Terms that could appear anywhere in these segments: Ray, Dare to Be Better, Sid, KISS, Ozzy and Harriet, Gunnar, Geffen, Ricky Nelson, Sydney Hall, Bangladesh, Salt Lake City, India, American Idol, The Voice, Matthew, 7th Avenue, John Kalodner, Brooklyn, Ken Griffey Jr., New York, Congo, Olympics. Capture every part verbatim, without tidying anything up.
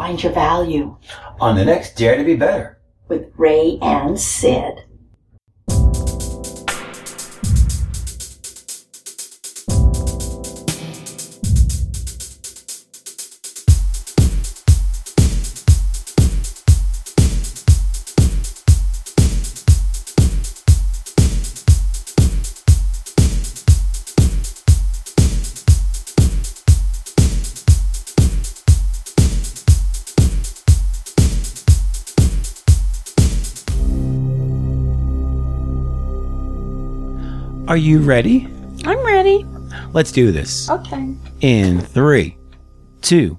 Find your value. On the next Dare to Be Better. With Ray and Sid. Are you ready? I'm ready. Let's do this. Okay. In three, two.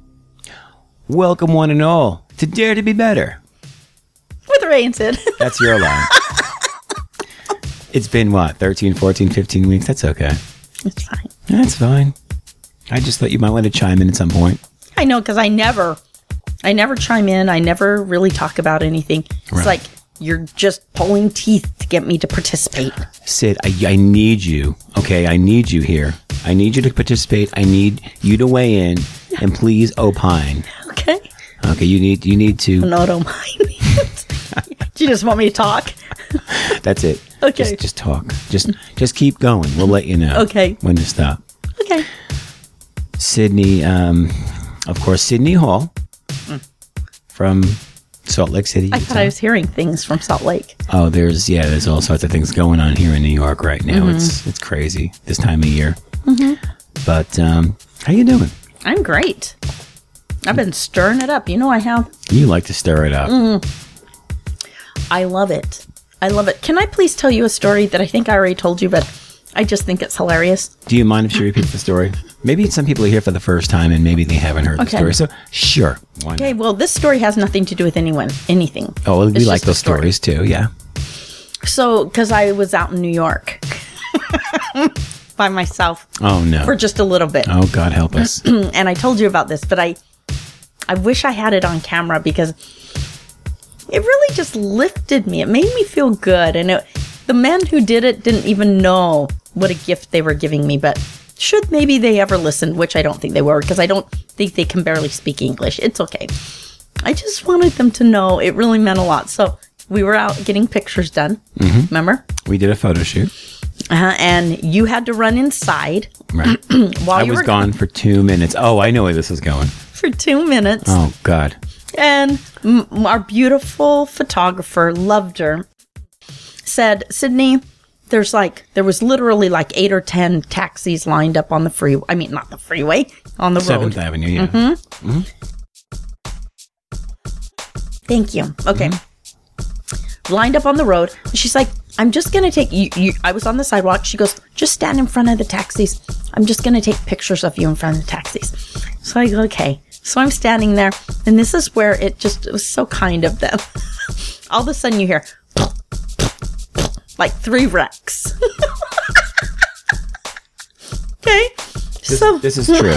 Welcome one and all to Dare to Be Better. With Ray and Sid. That's your line. It's been what, thirteen, fourteen, fifteen weeks? That's okay. It's fine. That's fine. I just thought you might want to chime in at some point. I know, because I never, I never chime in. I never really talk about anything. Right. It's like... You're just pulling teeth to get me to participate. Sid, I, I need you. Okay, I need you here. I need you to participate. I need you to weigh in, and please opine. Okay. Okay, you need you need to... No, don't mind me. Do you just want me to talk? That's it. Okay. Just, just talk. Just just keep going. We'll let you know. Okay. When to stop. Okay. Sydney, um, of course, Sydney Hall mm. from... Salt Lake City. Utah. I thought I was hearing things from Salt Lake. Oh, there's, yeah, there's all sorts of things going on here in New York right now. Mm-hmm. It's it's crazy this time of year. Mm-hmm. But um, how you doing? I'm great. I've been stirring it up. You know I have. You like to stir it up. Mm. I love it. I love it. Can I please tell you a story that I think I already told you, but I just think it's hilarious? Do you mind if she repeats the story? Maybe some people are here for the first time and maybe they haven't heard okay. the story. So, sure. Why okay, not? Well, this story has nothing to do with anyone, anything. Oh, well, we like those story. stories too, yeah. So, because I was out in New York by myself. Oh, no. For just a little bit. Oh, God help us. And I told you about this, but I, I wish I had it on camera because it really just lifted me. It made me feel good. And it, the men who did it didn't even know what a gift they were giving me, but... Should maybe they ever listen, which I don't think they were, because I don't think they can barely speak English. It's okay. I just wanted them to know it really meant a lot. So we were out getting pictures done. Mm-hmm. Remember? We did a photo shoot. Uh-huh, and you had to run inside. Right. while I you was were gone, gone for two minutes. Oh, I know where this is going. For two minutes. Oh, God. And m- our beautiful photographer, loved her, said, Sydney... There's like, there was literally like eight or ten taxis lined up on the freeway. I mean, not the freeway, on the road. seventh Avenue, yeah. Mm-hmm. Mm-hmm. Thank you. Okay. Mm-hmm. Lined up on the road. She's like, I'm just going to take, you, you. I was on the sidewalk. She goes, just stand in front of the taxis. I'm just going to take pictures of you in front of the taxis. So I go, okay. So I'm standing there. And this is where it just, it was so kind of them. All of a sudden you hear, like three wrecks. Okay. This, so this is true.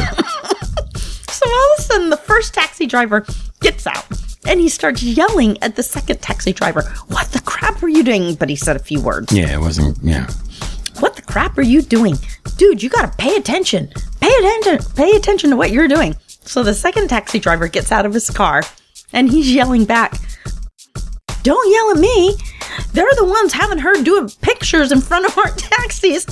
So all of a sudden the first taxi driver gets out and he starts yelling at the second taxi driver, what the crap are you doing? But he said a few words. Yeah, it wasn't yeah. What the crap are you doing? Dude, you gotta pay attention. Pay attention pay attention to what you're doing. So the second taxi driver gets out of his car and he's yelling back. Don't yell at me. They're the ones having her doing pictures in front of our taxis.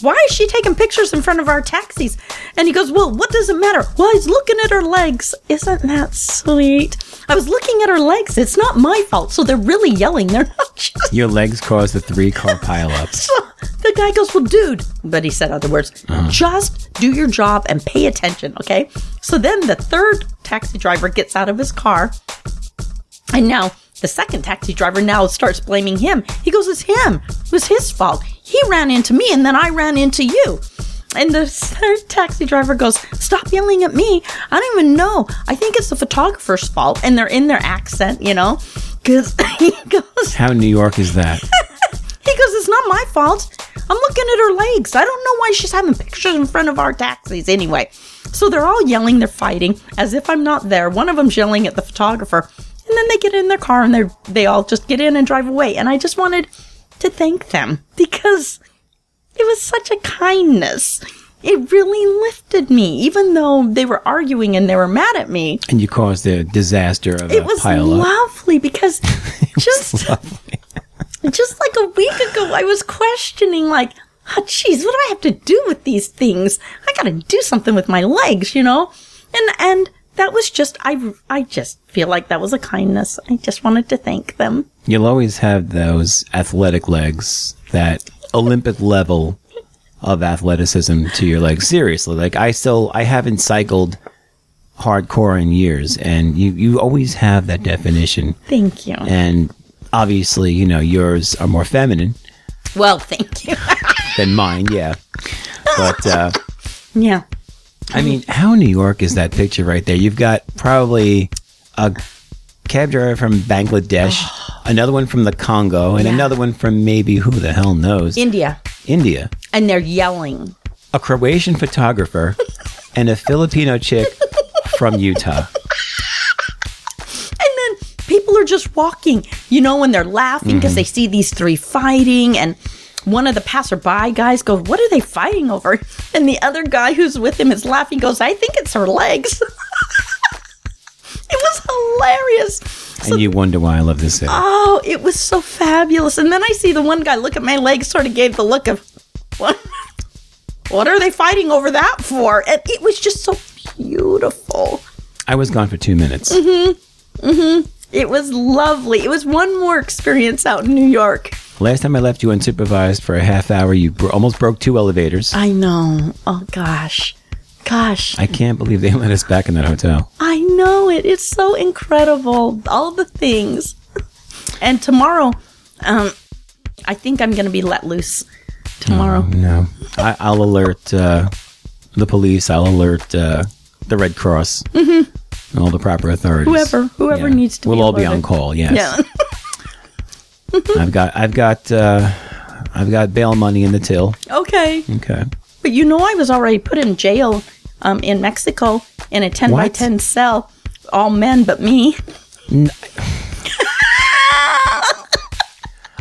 Why is she taking pictures in front of our taxis? And he goes, well, what does it matter? Well, he's looking at her legs. Isn't that sweet? I was looking at her legs. It's not my fault. So they're really yelling. They're not just... Your legs caused the three-car pileup. So the guy goes, well, dude, but he said other words, uh-huh. Just do your job and pay attention, okay? So then the third taxi driver gets out of his car. And now... The second taxi driver now starts blaming him. He goes, it's him. It was his fault. He ran into me and then I ran into you. And the third taxi driver goes, stop yelling at me. I don't even know. I think it's the photographer's fault. And they're in their accent, you know, because he goes. How New York is that? He goes, it's not my fault. I'm looking at her legs. I don't know why she's having pictures in front of our taxis anyway. So they're all yelling. They're fighting as if I'm not there. One of them's yelling at the photographer. And then they get in their car and they they all just get in and drive away. And I just wanted to thank them because it was such a kindness. It really lifted me, even though they were arguing and they were mad at me. And you caused the disaster of it a pile up. It was lovely because just, lovely. just like a week ago, I was questioning, like, oh, geez, what do I have to do with these things? I got to do something with my legs, you know? And and that was just, I, I just feel like that was a kindness. I just wanted to thank them. You'll always have those athletic legs, that Olympic level of athleticism to your legs. Seriously, like I still, I haven't cycled hardcore in years, and you, you always have that definition. Thank you. And obviously, you know, yours are more feminine. Well, thank you. Than mine, yeah. But, uh... yeah. I mean, how New York is that picture right there? You've got probably a cab driver from Bangladesh, another one from the Congo, and yeah. another one from maybe, who the hell knows? India. India. And they're yelling. A Croatian photographer and a Filipino chick from Utah. And then people are just walking, you know, and they're laughing because mm-hmm. they see these three fighting, and one of the passerby guys goes, what are they fighting over? And the other guy who's with him is laughing, goes, I think it's her legs. It was hilarious. And so, you wonder why I love this city. Oh, it was so fabulous. And then I see the one guy look at my legs, sort of gave the look of, what, what are they fighting over that for? And it was just so beautiful. I was gone for two minutes. Mm-hmm. Mm-hmm. It was lovely. It was one more experience out in New York. Last time I left you unsupervised for a half hour, you bro- almost broke two elevators. I know. Oh, gosh. Gosh. I can't believe they let us back in that hotel. I know it. It's so incredible. All the things. And tomorrow, um, I think I'm going to be let loose tomorrow. Oh, no. I- I'll alert uh, the police. I'll alert uh, the Red Cross. Mm-hmm. And all the proper authorities. Whoever. Whoever yeah. needs to we'll be We'll all alerted. Be on call, yes. Yeah. I've got, I've got, uh, I've got bail money in the till. Okay. Okay. But you know, I was already put in jail, um, in Mexico in a ten what? by ten cell, all men but me. No.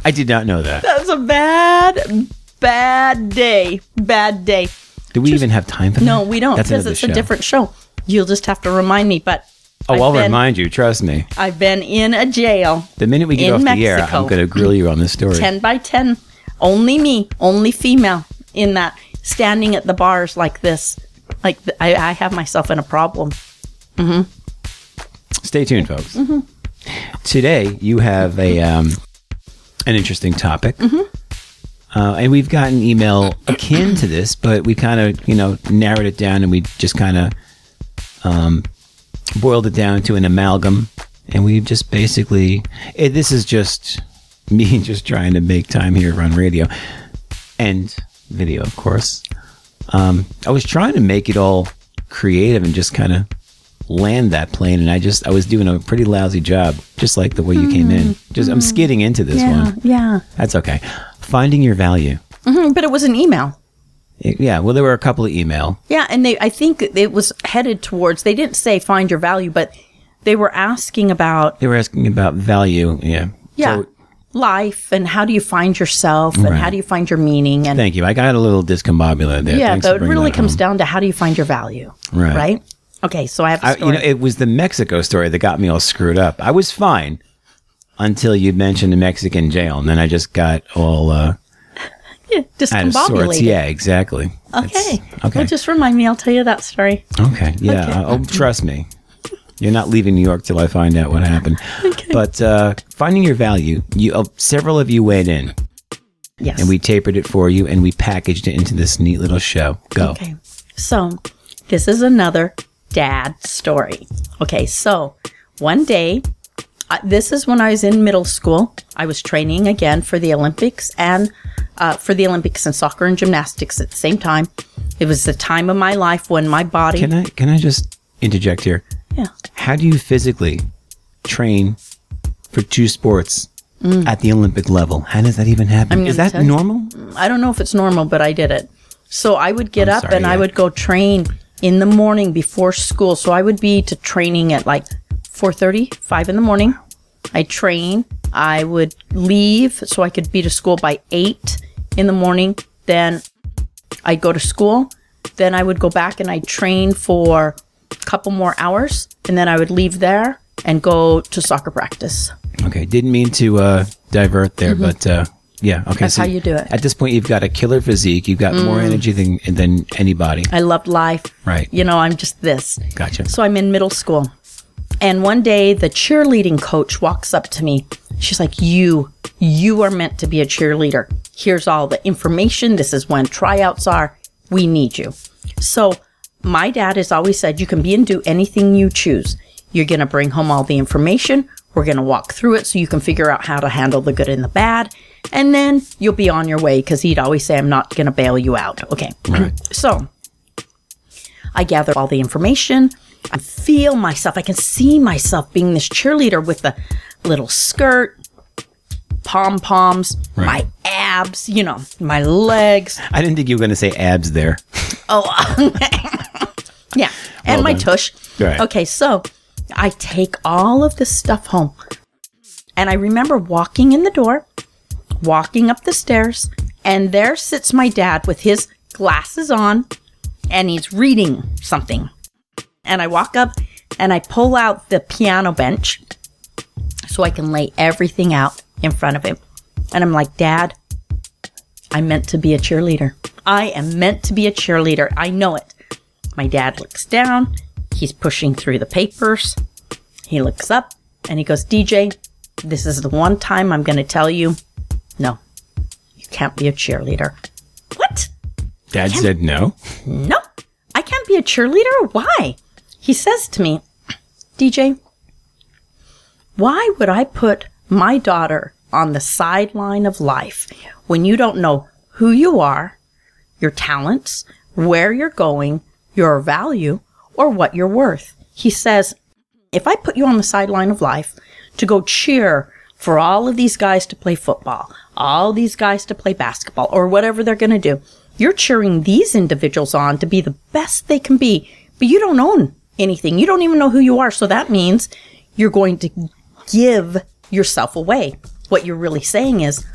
I did not know that. That was a bad, bad day. Bad day. Do we Just, even have time for that? No, we don't, because it's show. a different show. You'll just have to remind me, but. Oh, I've I'll been, remind you. Trust me. I've been in a jail. The minute we get off Mexico, the air, I'm going to grill you on this story. ten by ten. Only me. Only female in that. Standing at the bars like this. Like, th- I, I have myself in a problem. Mm-hmm. Stay tuned, folks. Mm-hmm. Today, you have a um, an interesting topic. Mm-hmm. Uh, and we've gotten email akin to this, but we kind of, you know, narrowed it down and we just kind of... Um, boiled it down to an amalgam, and we just basically it, this is just me just trying to make time here on radio and video, of course. um I was trying to make it all creative and just kind of land that plane, and I just I was doing a pretty lousy job, just like the way you mm, came in just mm, I'm skidding into this yeah, one yeah that's okay. Finding your value. Mm-hmm, but it was an email. Yeah, well, there were a couple of email. Yeah, and they I think it was headed towards, they didn't say find your value, but they were asking about... They were asking about value, yeah. Yeah, so, life, and how do you find yourself, and right. how do you find your meaning. And Thank you. I got a little discombobulated there. Yeah, Thanks but it really comes home. down to how do you find your value, right? right? Okay, so I have a story. I, you know, it was the Mexico story that got me all screwed up. I was fine until you mentioned the Mexican jail, and then I just got all... Uh, Yeah, discombobulated. Yeah, exactly. Okay. It's, okay. Well, just remind me. I'll tell you that story. Okay. Yeah. Okay. Uh, oh, trust me. You're not leaving New York till I find out what happened. Okay. But uh, finding your value, you uh, several of you went in. Yes. And we tapered it for you, and we packaged it into this neat little show. Go. Okay. So, this is another dad story. Okay. So, one day, uh, this is when I was in middle school. I was training again for the Olympics and... Uh, for the Olympics and soccer and gymnastics at the same time. It was the time of my life when my body... Can I can I just interject here? Yeah. How do you physically train for two sports mm. at the Olympic level? How does that even happen? Is that normal? You, I don't know if it's normal, but I did it. So I would get I'm up sorry, and yeah. I would go train in the morning before school. So I would be to training at like four thirty, five in the morning. I train. I would leave so I could be to school by eight in the morning. Then I go to school, Then I would go back and I'd train for a couple more hours, and then I would leave there and go to soccer practice. Okay, didn't mean to uh, divert there, mm-hmm. but uh, yeah. Okay, that's so how you do it. At this point, you've got a killer physique. You've got mm. more energy than than anybody. I loved life. Right. You know, I'm just this. Gotcha. So I'm in middle school. And one day, the cheerleading coach walks up to me. She's like, you, you are meant to be a cheerleader. Here's all the information. This is when tryouts are. We need you. So my dad has always said, you can be and do anything you choose. You're going to bring home all the information. We're going to walk through it so you can figure out how to handle the good and the bad. And then you'll be on your way, because he'd always say, I'm not going to bail you out. Okay. Right. So I gather all the information. I feel myself. I can see myself being this cheerleader with the little skirt, pom-poms, right. my abs, you know, my legs. I didn't think you were going to say abs there. Oh, yeah. And well my done. tush. Right. Okay, so I take all of this stuff home. And I remember walking in the door, walking up the stairs, and there sits my dad with his glasses on, and he's reading something. And I walk up and I pull out the piano bench so I can lay everything out in front of him. And I'm like, Dad, I'm meant to be a cheerleader. I am meant to be a cheerleader. I know it. My dad looks down. He's pushing through the papers. He looks up and he goes, D J, this is the one time I'm going to tell you, no, you can't be a cheerleader. What? Dad said no? No, I can't be a cheerleader? Why? He says to me, D J, why would I put my daughter on the sideline of life when you don't know who you are, your talents, where you're going, your value, or what you're worth? He says, if I put you on the sideline of life to go cheer for all of these guys to play football, all these guys to play basketball, or whatever they're going to do, you're cheering these individuals on to be the best they can be, but you don't own anything. You don't even know who you are. So that means you're going to give yourself away. What you're really saying is,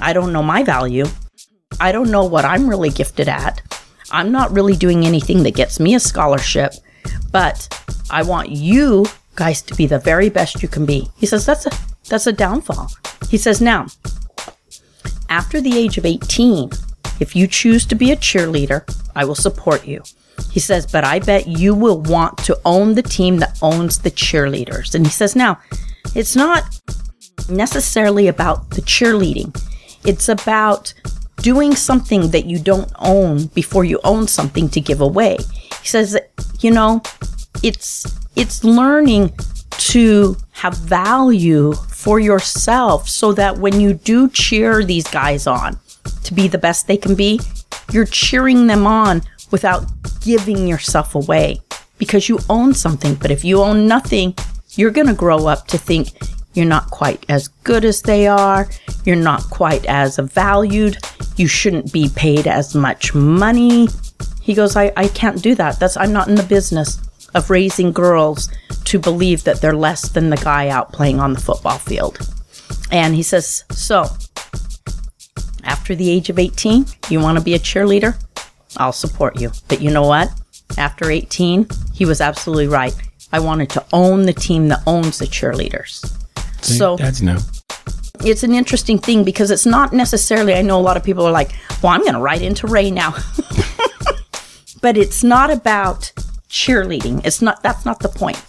I don't know my value. I don't know what I'm really gifted at. I'm not really doing anything that gets me a scholarship, but I want you guys to be the very best you can be. He says, that's a, that's a downfall. He says, now, after the age of eighteen, if you choose to be a cheerleader, I will support you. He says, but I bet you will want to own the team that owns the cheerleaders. And he says, now, it's not necessarily about the cheerleading. It's about doing something that you don't own before you own something to give away. He says, you know, it's it's learning to have value for yourself so that when you do cheer these guys on to be the best they can be, you're cheering them on without giving yourself away, because you own something. But if you own nothing, you're going to grow up to think you're not quite as good as they are. You're not quite as valued. You shouldn't be paid as much money. He goes, I, I can't do that. That's I'm not in the business of raising girls to believe that they're less than the guy out playing on the football field. And he says, so after the age of eighteen, you want to be a cheerleader? I'll support you. But you know what? After eighteen, he was absolutely right. I wanted to own the team that owns the cheerleaders. See, so that's no. It's an interesting thing, because it's not necessarily, I know a lot of people are like, well, I'm going to write into Ray now. But it's not about cheerleading. It's not, that's not the point.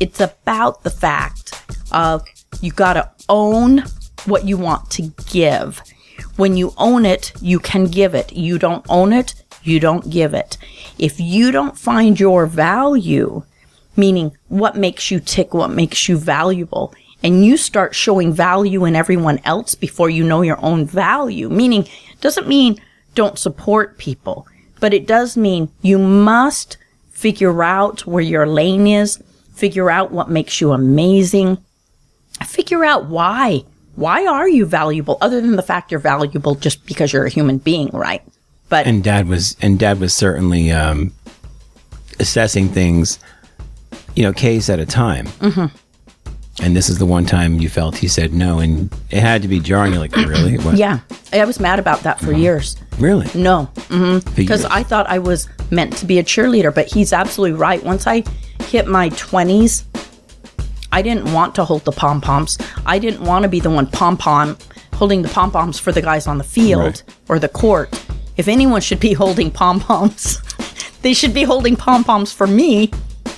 It's about the fact of you got to own what you want to give. When you own it, you can give it. You don't own it, you don't give it. If you don't find your value, meaning what makes you tick, what makes you valuable, and you start showing value in everyone else before you know your own value, meaning it doesn't mean don't support people, but it does mean you must figure out where your lane is, figure out what makes you amazing, figure out why. Why are you valuable, other than the fact you're valuable just because you're a human being, right? But and dad was and dad was certainly um, assessing things, you know, case at a time. Mm-hmm. And this is the one time you felt he said no, and it had to be jarring. You're like, really? What? Yeah. I was mad about that for uh-huh. years. Really? No. Because mm-hmm. I thought I was meant to be a cheerleader, but he's absolutely right. Once I hit my twenties, I didn't want to hold the pom-poms. I didn't want to be the one pom-pom holding the pom-poms for the guys on the field right. or the court. If anyone should be holding pom-poms, they should be holding pom-poms for me.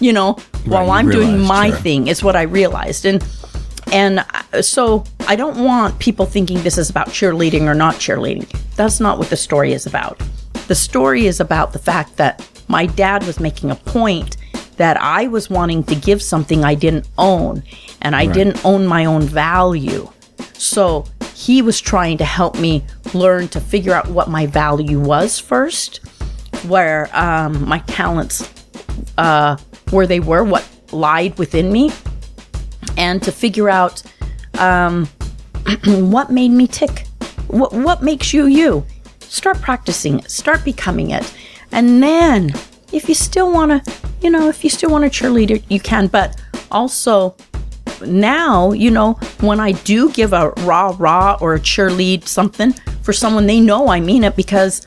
You know, right, while I'm realized, doing my sure. thing is what I realized. And and so I don't want people thinking this is about cheerleading or not cheerleading. That's not what the story is about. The story is about the fact that my dad was making a point that I was wanting to give something I didn't own. And I right. didn't own my own value. So he was trying to help me learn to figure out what my value was first, where um, my talents uh where they were, what lied within me, and to figure out um, what made me tick. What, what makes you you? Start practicing it. Start becoming it. And then if you still want to, you know, if you still want to cheerleader, you can. But also now, you know, when I do give a rah-rah or a cheerlead something for someone, they know I mean it because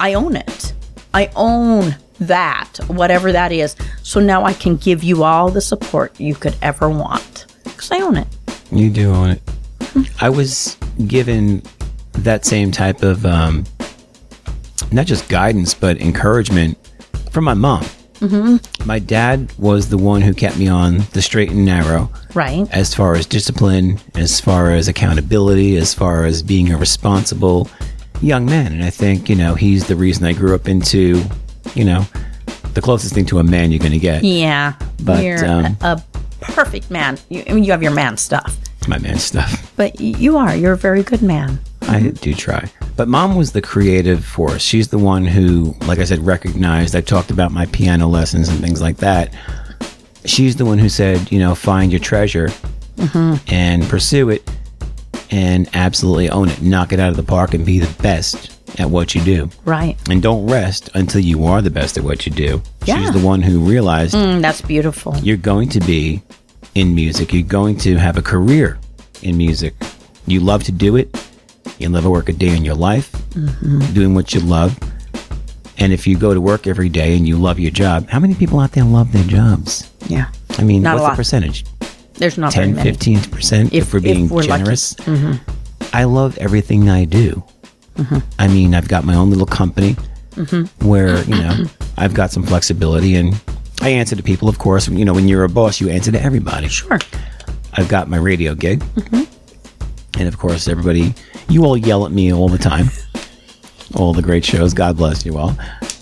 I own it. I own that, whatever that is. So now I can give you all the support you could ever want because I own it. You do own it. Mm-hmm. I was given that same type of um not just guidance but encouragement from my mom. Mm-hmm. My dad was the one who kept me on the straight and narrow, right, as far as discipline, as far as accountability, as far as being a responsible young man. And I think, you know, he's the reason I grew up into, you know, the closest thing to a man you're going to get. Yeah. But you're um, a, a perfect man. You, I mean, you have your man stuff. My man stuff. But you are. You're a very good man. I mm-hmm. do try. But Mom was the creative force. She's the one who, like I said, recognized. I talked about my piano lessons and things like that. She's the one who said, you know, find your treasure mm-hmm. and pursue it and absolutely own it. Knock it out of the park and be the best at what you do. Right. And don't rest until you are the best at what you do. Yeah. She's the one who realized mm, that's beautiful. You're going to be in music. You're going to have a career in music. You love to do it. You'll never work a day in your life mm-hmm. doing what you love. And if you go to work every day and you love your job, how many people out there love their jobs? Yeah. I mean, not what's the percentage? There's not ten, very many. fifteen percent if, if we're being if we're generous. Mm-hmm. I love everything I do. Mm-hmm. I mean, I've got my own little company mm-hmm. where, you know, I've got some flexibility and I answer to people, of course. You know, when you're a boss, you answer to everybody. Sure. I've got my radio gig. Mm-hmm. And of course, everybody, you all yell at me all the time. All the great shows. God bless you all.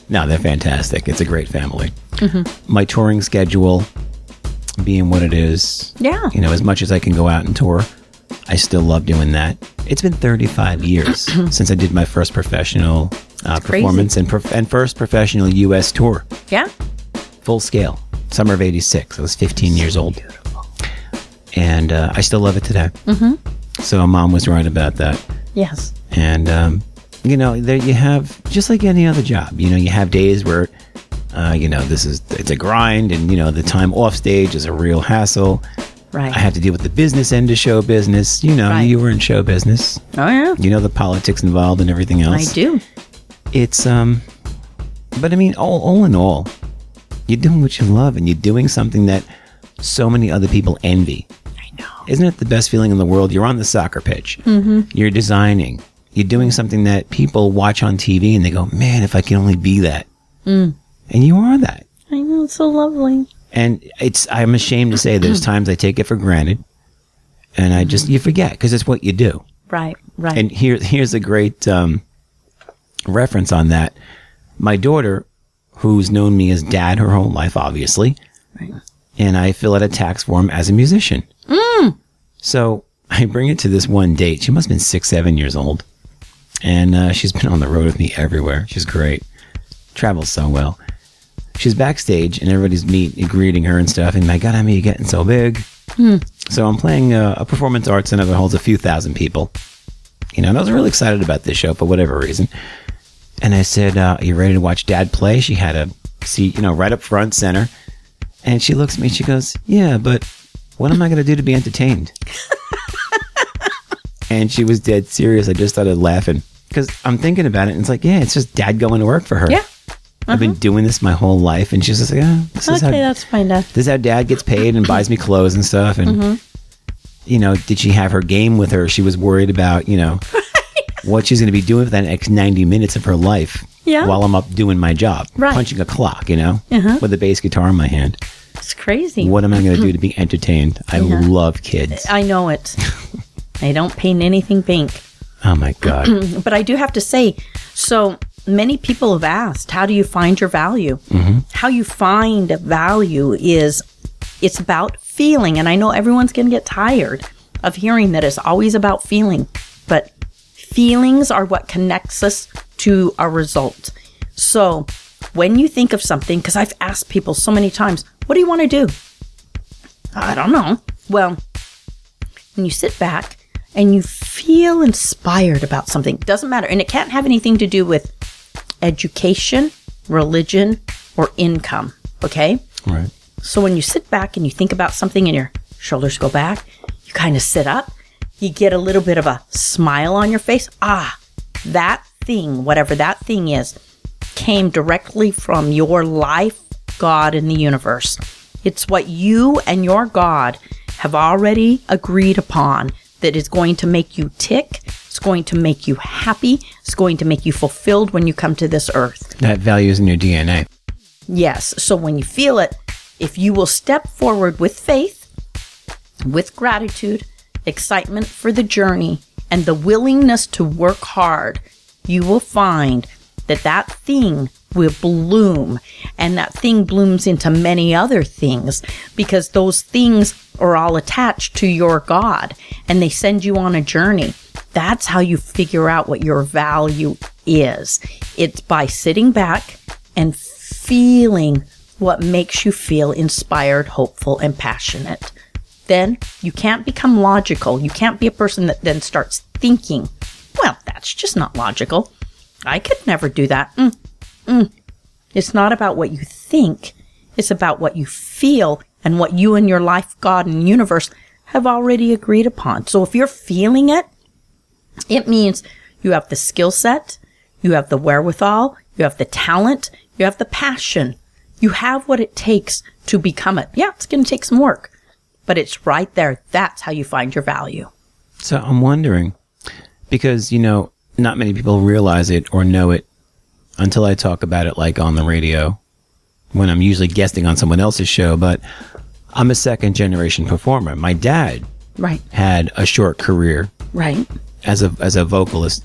No, they're fantastic. It's a great family. Mm-hmm. My touring schedule being what it is. Yeah. You know, as much as I can go out and tour, I still love doing that. It's been thirty-five years since I did my first professional uh, performance and, prof- and first professional U S tour. Yeah. Full scale. Summer of eighty-six. I was fifteen That's years old. Beautiful. And uh, I still love it today. Mm-hmm. So Mom was right about that. Yes. And, um, you know, there you have, just like any other job, you know, you have days where, uh, you know, this is, it's a grind and, you know, the time off stage is a real hassle. Right. I had to deal with the business end of show business. You know, right. You were in show business. Oh, yeah. You know the politics involved and everything else. I do. It's, um, but I mean, all, all in all, you're doing what you love and you're doing something that so many other people envy. I know. Isn't it the best feeling in the world? You're on the soccer pitch. Mm-hmm. You're designing. You're doing something that people watch on T V and they go, man, if I could only be that. Mm. And you are that. I know. It's so lovely. And it's, I'm ashamed to say there's times I take it for granted and I just, you forget because it's what you do. Right, right. And here, here's a great um, reference on that. My daughter, who's known me as Dad her whole life, obviously, right. And I fill out a tax form as a musician. Mm. So I bring it to this one date. She must have been six, seven years old. And uh, she's been on the road with me everywhere. She's great. Travels so well. She's backstage, and everybody's meet and greeting her and stuff. And my God, I mean, you're getting so big. Mm. So I'm playing a, a performance arts center that holds a few thousand people. You know, and I was really excited about this show for whatever reason. And I said, uh, are you ready to watch Dad play? She had a seat, you know, right up front center. And she looks at me, and she goes, yeah, but what am I going to do to be entertained? And she was dead serious. I just started laughing because I'm thinking about it. And it's like, yeah, it's just dad going to work for her. Yeah. Uh-huh. I've been doing this my whole life. And she's just like, oh, this okay, is how, that's fine. This is how dad gets paid and buys me clothes and stuff. And, mm-hmm. you know, did she have her game with her? She was worried about, you know, what she's going to be doing for that next ninety minutes of her life. Yeah. While I'm up doing my job. Right. Punching a clock, you know, uh-huh. with a bass guitar in my hand. It's crazy. What am I going to do to be entertained? I yeah. love kids. I know it. I don't paint anything pink. Oh, my God. But I do have to say, so many people have asked, how do you find your value? Mm-hmm. How you find value is, it's about feeling. And I know everyone's going to get tired of hearing that it's always about feeling. But feelings are what connects us to our result. So when you think of something, because I've asked people so many times, what do you want to do? I don't know. Well, when you sit back and you feel inspired about something, doesn't matter. And it can't have anything to do with education, religion, or income. Okay? Right. So when you sit back and you think about something and your shoulders go back, you kind of sit up, you get a little bit of a smile on your face. Ah, that thing, whatever that thing is, came directly from your life, God, and the universe. It's what you and your God have already agreed upon that is going to make you tick. It's going to make you happy. It's going to make you fulfilled when you come to this earth. That value is in your D N A. Yes. So when you feel it, if you will step forward with faith, with gratitude, excitement for the journey, and the willingness to work hard, you will find that that thing will bloom, and that thing blooms into many other things because those things are all attached to your God and they send you on a journey. That's how you figure out what your value is. It's by sitting back and feeling what makes you feel inspired, hopeful, and passionate. Then you can't become logical. You can't be a person that then starts thinking, well, that's just not logical. I could never do that. Mm. Mm. It's not about what you think. It's about what you feel and what you and your life, God, and universe have already agreed upon. So if you're feeling it, it means you have the skill set, you have the wherewithal, you have the talent, you have the passion. You have what it takes to become it. Yeah, it's going to take some work, but it's right there. That's how you find your value. So I'm wondering, because, you know, not many people realize it or know it until I talk about it like on the radio when I'm usually guesting on someone else's show, but I'm a second generation performer. My dad right. had a short career right. as a as a vocalist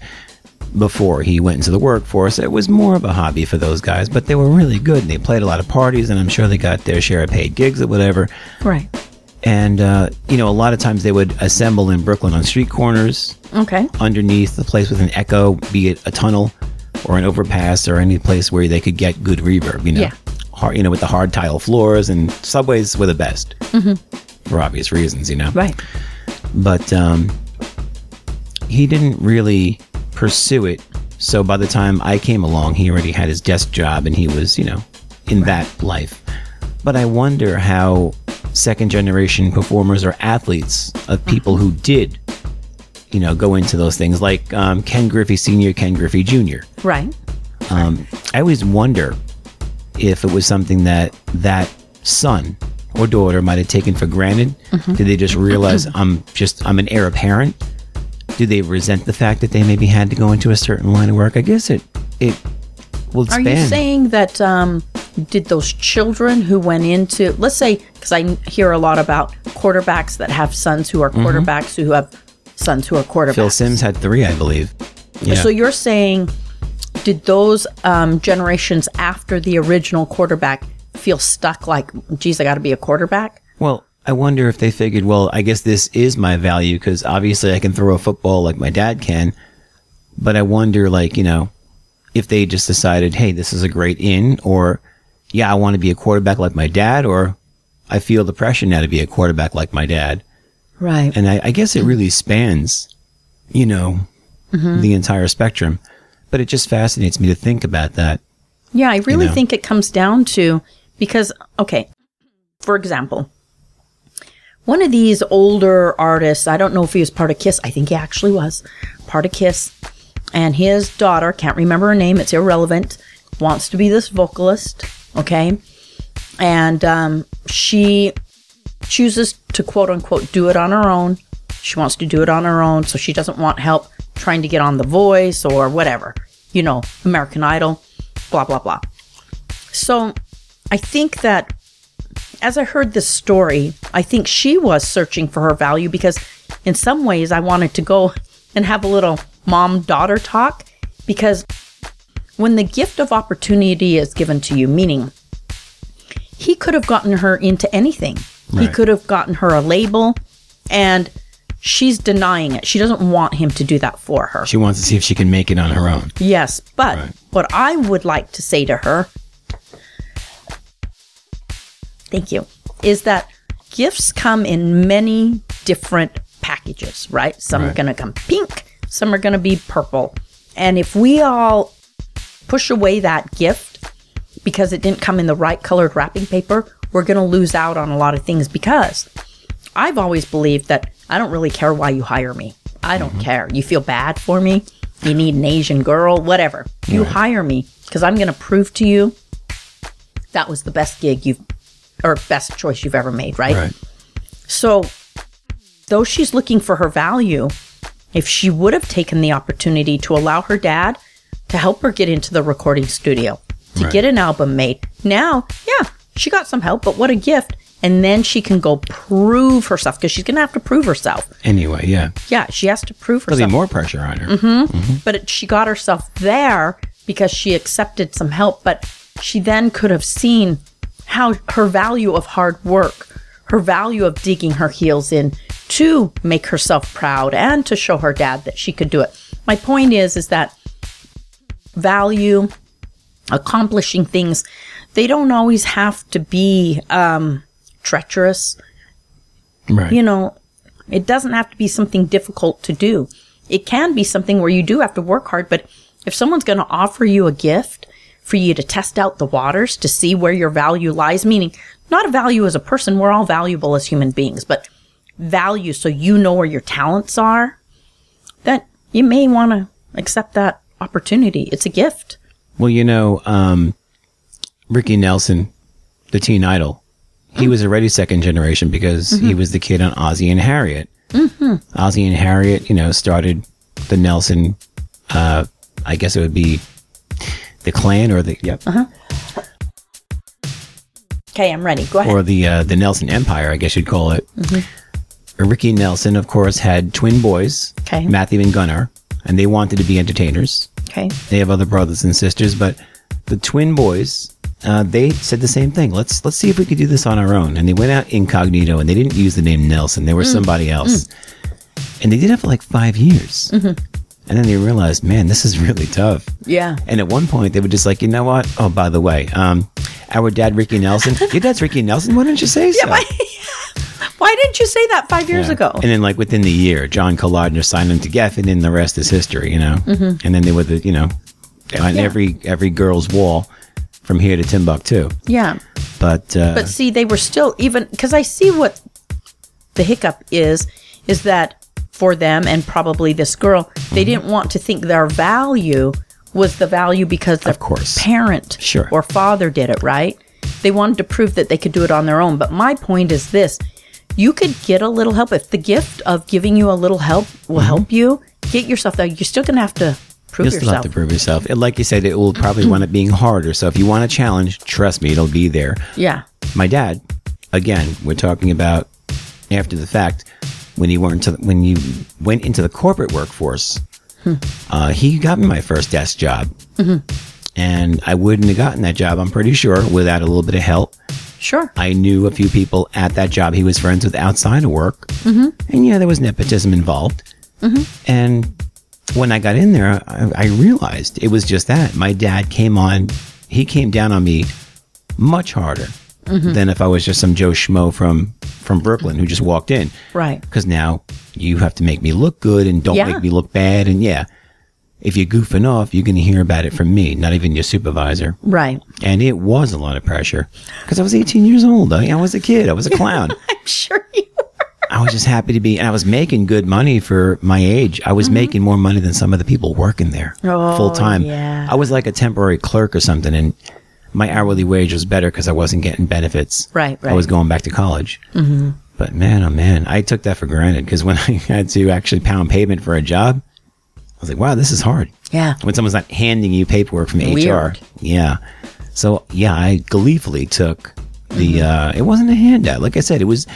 before he went into the workforce. It was more of a hobby for those guys, but they were really good and they played a lot of parties and I'm sure they got their share of paid gigs or whatever. Right. And, uh, you know, a lot of times they would assemble in Brooklyn on street corners. Okay. Underneath the place with an echo, be it a tunnel or an overpass or any place where they could get good reverb, you know, yeah. hard, you know, with the hard tile floors, and subways were the best mm-hmm. for obvious reasons, you know. Right. But um, he didn't really pursue it. So by the time I came along, he already had his desk job and he was, you know, in right. that life. But I wonder how second generation performers or athletes of people who did, you know, go into those things, like um, Ken Griffey Senior, Ken Griffey Junior Right. Um, I always wonder if it was something that that son or daughter might have taken for granted. Mm-hmm. Did they just realize I'm just I'm an heir apparent? Do they resent the fact that they maybe had to go into a certain line of work? I guess it it will expand. Are you saying that um, did those children who went into, let's say, because I hear a lot about quarterbacks that have sons who are quarterbacks mm-hmm. who have sons who are quarterbacks. Phil Simms had three, I believe. Yeah. So you're saying, did those um, generations after the original quarterback feel stuck like, geez, I got to be a quarterback? Well, I wonder if they figured, well, I guess this is my value because obviously I can throw a football like my dad can. But I wonder, like, you know, if they just decided, hey, this is a great in, or, yeah, I want to be a quarterback like my dad, or I feel the pressure now to be a quarterback like my dad. Right. And I, I guess it really spans, you know, mm-hmm. the entire spectrum. But it just fascinates me to think about that. Yeah, I really you know? think it comes down to, because, okay, for example, one of these older artists, I don't know if he was part of KISS. I think he actually was part of KISS. And his daughter, can't remember her name, it's irrelevant, wants to be this vocalist, okay? And um, she chooses to, quote unquote, do it on her own. She wants to do it on her own, so she doesn't want help trying to get on The Voice or whatever. You know, American Idol, blah, blah, blah. So I think that as I heard this story, I think she was searching for her value, because in some ways I wanted to go and have a little mom-daughter talk, because when the gift of opportunity is given to you, meaning he could have gotten her into anything. Right. He could have gotten her a label, and she's denying it. She doesn't want him to do that for her. She wants to see if she can make it on her own. Yes, but right. What I would like to say to her, thank you, is that gifts come in many different packages, right? Some right. are going to come pink, some are going to be purple. And if we all push away that gift because it didn't come in the right colored wrapping paper, we're going to lose out on a lot of things, because I've always believed that I don't really care why you hire me. I don't mm-hmm. care. You feel bad for me. You need an Asian girl, whatever. You right. hire me because I'm going to prove to you that was the best gig you've, or best choice you've ever made, right? right? So though she's looking for her value, if she would have taken the opportunity to allow her dad to help her get into the recording studio, to right. get an album made. Now, yeah, she got some help, but what a gift. And then she can go prove herself, because she's going to have to prove herself. Anyway, yeah. Yeah, she has to prove herself. There'll be more pressure on her. Mm-hmm. Mm-hmm. But it, she got herself there because she accepted some help, but she then could have seen how her value of hard work, her value of digging her heels in to make herself proud and to show her dad that she could do it. My point is, is that value, accomplishing things, they don't always have to be um, treacherous. Right. You know, it doesn't have to be something difficult to do. It can be something where you do have to work hard, but if someone's going to offer you a gift for you to test out the waters, to see where your value lies, meaning not a value as a person, we're all valuable as human beings, but value so you know where your talents are, that you may want to accept that opportunity. It's a gift. Well, you know, um, Ricky Nelson, the teen idol, he mm. was already second generation because mm-hmm. he was the kid on Ozzy and Harriet. Mm-hmm. Ozzy and Harriet, you know, started the Nelson, uh, I guess it would be the clan or the, yep. Uh-huh. Okay, I'm ready. Go ahead. Or the, uh, the Nelson Empire, I guess you'd call it. Mm-hmm. Ricky Nelson, of course, had twin boys, okay. Matthew and Gunnar, and they wanted to be entertainers. Okay. They have other brothers and sisters, but the twin boys, uh, they said the same thing. Let's let's see if we could do this on our own. And they went out incognito, and they didn't use the name Nelson. They were mm. somebody else. Mm. And they did it for like five years. Mm-hmm. And then they realized, man, this is really tough. Yeah. And at one point, they were just like, you know what? Oh, by the way, um, our dad, Ricky Nelson. Your dad's Ricky Nelson? Why didn't you say so? Yeah, why, why didn't you say that five years yeah. ago? And then, like, within the year, John Kalodner signed him to Geffen, and then the rest is history, you know? Mm-hmm. And then they were, the, you know, on yeah. every every girl's wall from here to Timbuktu. Yeah. But, uh, but see, they were still even, because I see what the hiccup is, is that, for them and probably this girl, they mm-hmm. didn't want to think their value was the value because their of course. parent sure. or father did it, right? They wanted to prove that they could do it on their own. But my point is this, you could get a little help. If the gift of giving you a little help will mm-hmm. help you, get yourself there. You're still going to have to prove yourself. You'll still have to prove yourself. And like you said, it will probably wind up being harder. So if you want a challenge, trust me, it'll be there. Yeah. My dad, again, we're talking about after the fact, when you weren't when you went into the corporate workforce, hmm. uh, he got me my first desk job, mm-hmm. and I wouldn't have gotten that job, I'm pretty sure, without a little bit of help. Sure, I knew a few people at that job he was friends with outside of work, mm-hmm. and yeah, there was nepotism involved. Mm-hmm. And when I got in there, I, I realized it was just that my dad came on, he came down on me much harder. Mm-hmm. than if I was just some Joe Schmo from, from Brooklyn who just walked in. Right. Because now you have to make me look good and don't yeah. make me look bad. And yeah, if you're goofing off, you're going to hear about it from me, not even your supervisor. Right. And it was a lot of pressure because I was eighteen years old. I, I was a kid. I was a clown. I'm sure you were. I was just happy to be, and I was making good money for my age. I was mm-hmm. making more money than some of the people working there oh, full time. Yeah. I was like a temporary clerk or something, and my hourly wage was better because I wasn't getting benefits. Right, right. I was going back to college. Mm-hmm. But man, oh man, I took that for granted, because when I had to actually pound pavement for a job, I was like, wow, this is hard. Yeah. When someone's not handing you paperwork from Weird. H R. Yeah. So yeah, I gleefully took the, mm-hmm. uh, it wasn't a handout. Like I said, it was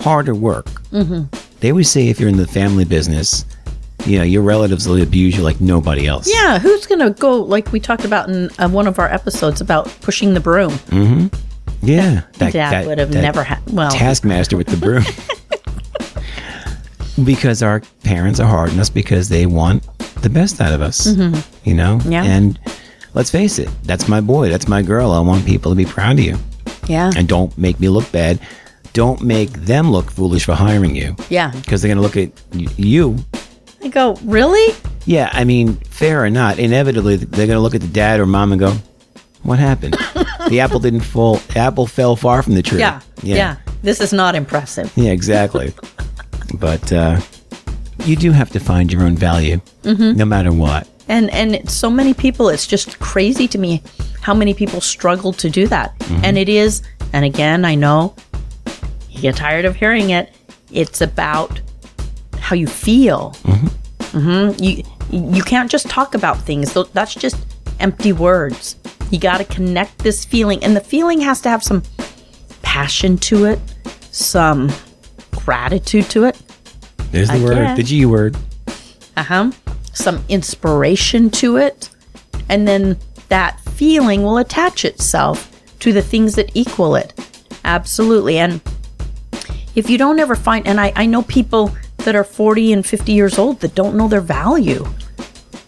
harder work. Mm-hmm. They always say if you're in the family business, you know, your relatives will abuse you like nobody else. Yeah. Who's going to go, like we talked about in uh, one of our episodes about pushing the broom. Mm-hmm. Yeah. That, Dad that, would have that never had. Well, taskmaster with the broom. Because our parents are hard on us because they want the best out of us, mm-hmm. you know? Yeah. And let's face it, that's my boy. That's my girl. I want people to be proud of you. Yeah. And don't make me look bad. Don't make them look foolish for hiring you. Yeah. Because they're going to look at y- you. They go, really? Yeah. I mean, fair or not, inevitably, they're going to look at the dad or mom and go, what happened? The apple didn't fall. Apple fell far from the tree. Yeah. Yeah. yeah. This is not impressive. Yeah, exactly. But uh, you do have to find your own value, mm-hmm. no matter what. And and so many people, it's just crazy to me how many people struggle to do that. Mm-hmm. And it is, and again, I know you get tired of hearing it, it's about how you feel. Mm-hmm. Mm-hmm. You, you can't just talk about things. That's just empty words. You got to connect this feeling, and the feeling has to have some passion to it, some gratitude to it. There's the Again. word, the G word. Uh-huh. Some inspiration to it, and then that feeling will attach itself to the things that equal it. Absolutely. And if you don't ever find, and I, I know people that are forty and fifty years old that don't know their value,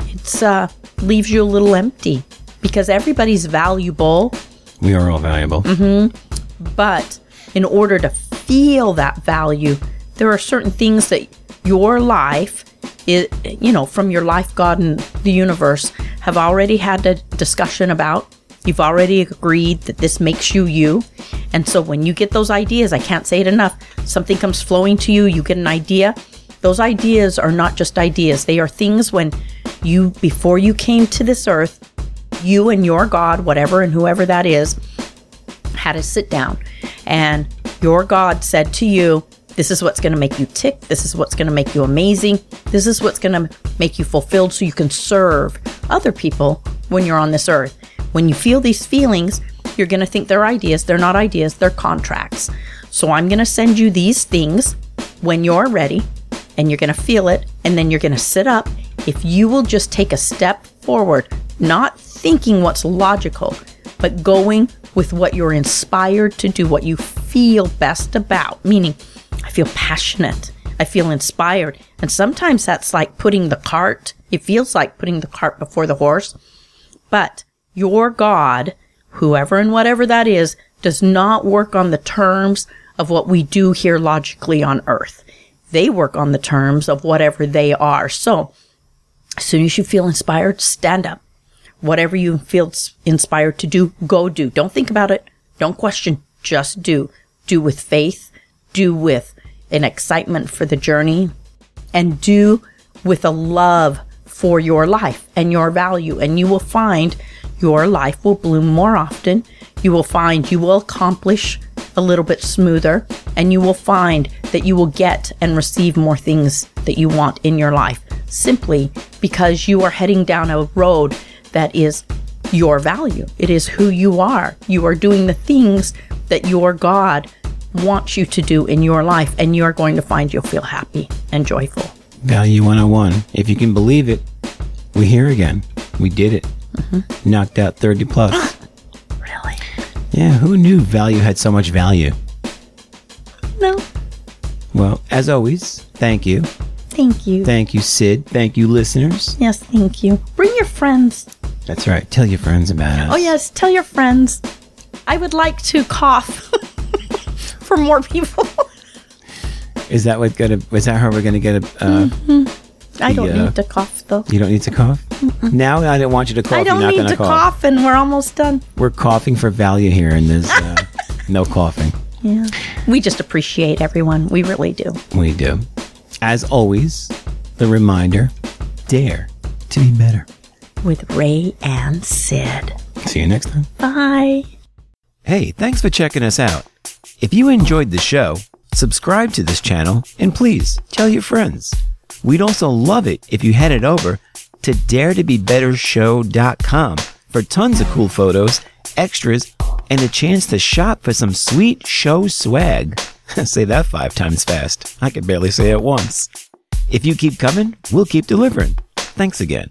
it's uh, leaves you a little empty, because everybody's valuable. We are all valuable. Mm-hmm. But in order to feel that value, there are certain things that your life It, you know, from your life, God and the universe have already had a discussion about. You've already agreed that this makes you you. And so when you get those ideas, I can't say it enough, something comes flowing to you, you get an idea. Those ideas are not just ideas. They are things when you, before you came to this earth, you and your God, whatever and whoever that is, had to sit down. And your God said to you, this is what's going to make you tick. This is what's going to make you amazing. This is what's going to make you fulfilled so you can serve other people when you're on this earth. When you feel these feelings, you're going to think they're ideas. They're not ideas. They're contracts. So I'm going to send you these things when you're ready, and you're going to feel it, and then you're going to sit up. If you will just take a step forward, not thinking what's logical, but going with what you're inspired to do, what you feel best about, meaning I feel passionate. I feel inspired. And sometimes that's like putting the cart. It feels like putting the cart before the horse. But your God, whoever and whatever that is, does not work on the terms of what we do here logically on earth. They work on the terms of whatever they are. So as soon as you feel inspired, stand up. Whatever you feel inspired to do, go do. Don't think about it. Don't question. Just do. Do with faith. Do with an excitement for the journey, and do with a love for your life and your value. And you will find your life will bloom more often. You will find you will accomplish a little bit smoother, and you will find that you will get and receive more things that you want in your life, simply because you are heading down a road that is your value. It is who you are. You are doing the things that your God wants you to do in your life, and you're going to find you'll feel happy and joyful. Value one oh one. If you can believe it, we're here again. We did it. Mm-hmm. Knocked out thirty plus. Really? Yeah, who knew value had so much value? No. Well, as always, thank you. Thank you. Thank you, Sid. Thank you, listeners. Yes, thank you. Bring your friends. That's right. Tell your friends about us. Oh, yes. Tell your friends. I would like to cough. For more people. Is that what gonna? Is that how we're gonna get a? Uh, mm-hmm. I the, don't uh, need to cough though. You don't need to cough. Mm-mm. Now I don't want you to cough. I don't You're not need to cough. cough, and we're almost done. We're coughing for value here, and there's uh, no coughing. Yeah. we just appreciate everyone. We really do. We do. As always, the reminder, dare to be better. With Ray and Sid. See you next time. Bye. Hey, thanks for checking us out. If you enjoyed the show, subscribe to this channel and please tell your friends. We'd also love it if you headed over to dare to be better show dot com for tons of cool photos, extras, and a chance to shop for some sweet show swag. Say that five times fast. I could barely say it once. If you keep coming, we'll keep delivering. Thanks again.